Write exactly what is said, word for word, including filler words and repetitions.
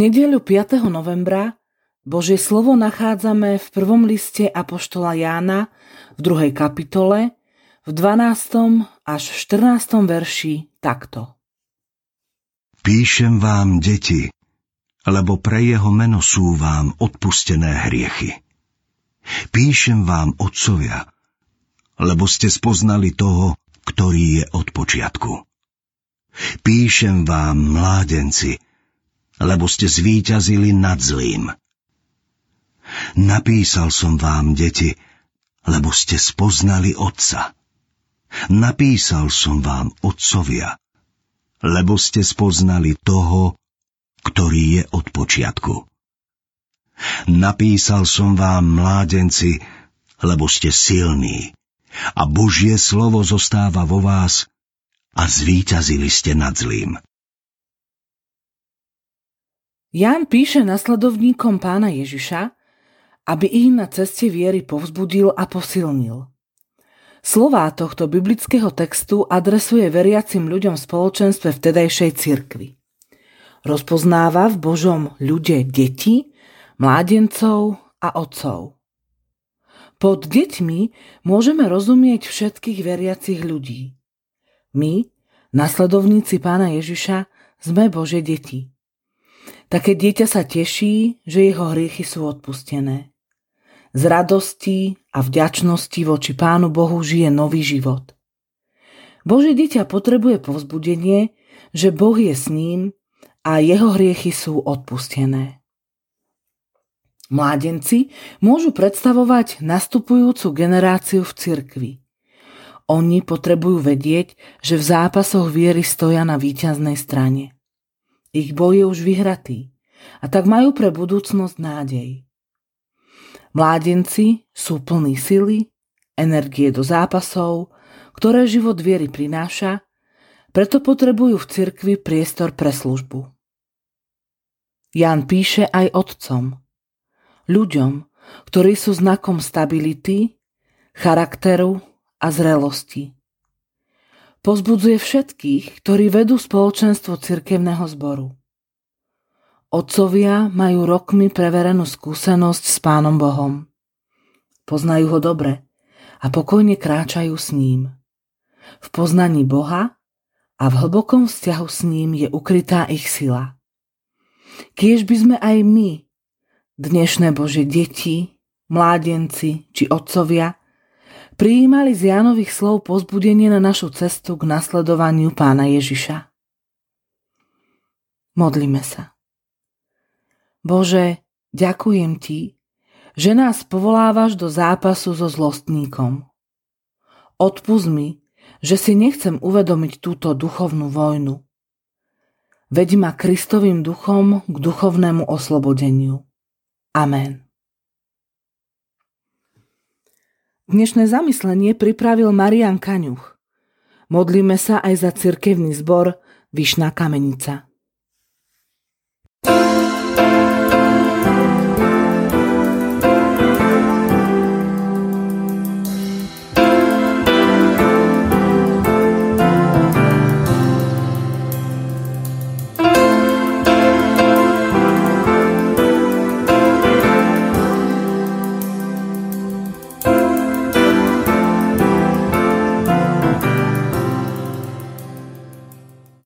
nedeľu piateho novembra Božie slovo nachádzame v prvom liste apoštola Jána v druhej kapitole v dvanástom až štrnástom verši takto. Píšem vám, deti, lebo pre jeho meno sú vám odpustené hriechy. Píšem vám, otcovia, lebo ste spoznali toho, ktorý je od počiatku. Píšem vám, mládenci, lebo ste zvíťazili nad zlým. Napísal som vám, deti, lebo ste spoznali Otca. Napísal som vám, otcovia, lebo ste spoznali toho, ktorý je od počiatku. Napísal som vám, mládenci, lebo ste silní a Božie slovo zostáva vo vás a zvíťazili ste nad zlým. Ján píše nasledovníkom Pána Ježiša, aby ich na ceste viery povzbudil a posilnil. Slová tohto biblického textu adresuje veriacim ľuďom v spoločenstve vtedajšej cirkvi. Rozpoznáva v Božom ľude deti, mládencov a otcov. Pod deťmi môžeme rozumieť všetkých veriacich ľudí. My, nasledovníci Pána Ježiša, sme Božie deti. Také dieťa sa teší, že jeho hriechy sú odpustené. Z radosti a vďačnosti voči Pánu Bohu žije nový život. Božie dieťa potrebuje povzbudenie, že Boh je s ním a jeho hriechy sú odpustené. Mládenci môžu predstavovať nastupujúcu generáciu v cirkvi. Oni potrebujú vedieť, že v zápasoch viery stoja na víťaznej strane. Ich boj je už vyhratý a tak majú pre budúcnosť nádej. Mládenci sú plní sily, energie do zápasov, ktoré život viery prináša, preto potrebujú v cirkvi priestor pre službu. Ján píše aj otcom, ľuďom, ktorí sú znakom stability, charakteru a zrelosti. Pozbudzuje všetkých, ktorí vedú spoločenstvo cirkevného zboru. Otcovia majú rokmi preverenú skúsenosť s Pánom Bohom. Poznajú ho dobre a pokojne kráčajú s ním. V poznaní Boha a v hlbokom vzťahu s ním je ukrytá ich sila. Kiež by sme aj my, dnešné Božie deti, mládenci či otcovia, prijímali z Jánových slov pozbudenie na našu cestu k nasledovaniu Pána Ježiša. Modlíme sa. Bože, ďakujem Ti, že nás povolávaš do zápasu so zlostníkom. Odpusť mi, že si nechcem uvedomiť túto duchovnú vojnu. Veď ma Kristovým duchom k duchovnému oslobodeniu. Amen. Dnešné zamyslenie pripravil Marian Kaňuch. Modlíme sa aj za cirkevný zbor Vyšná Kamenica.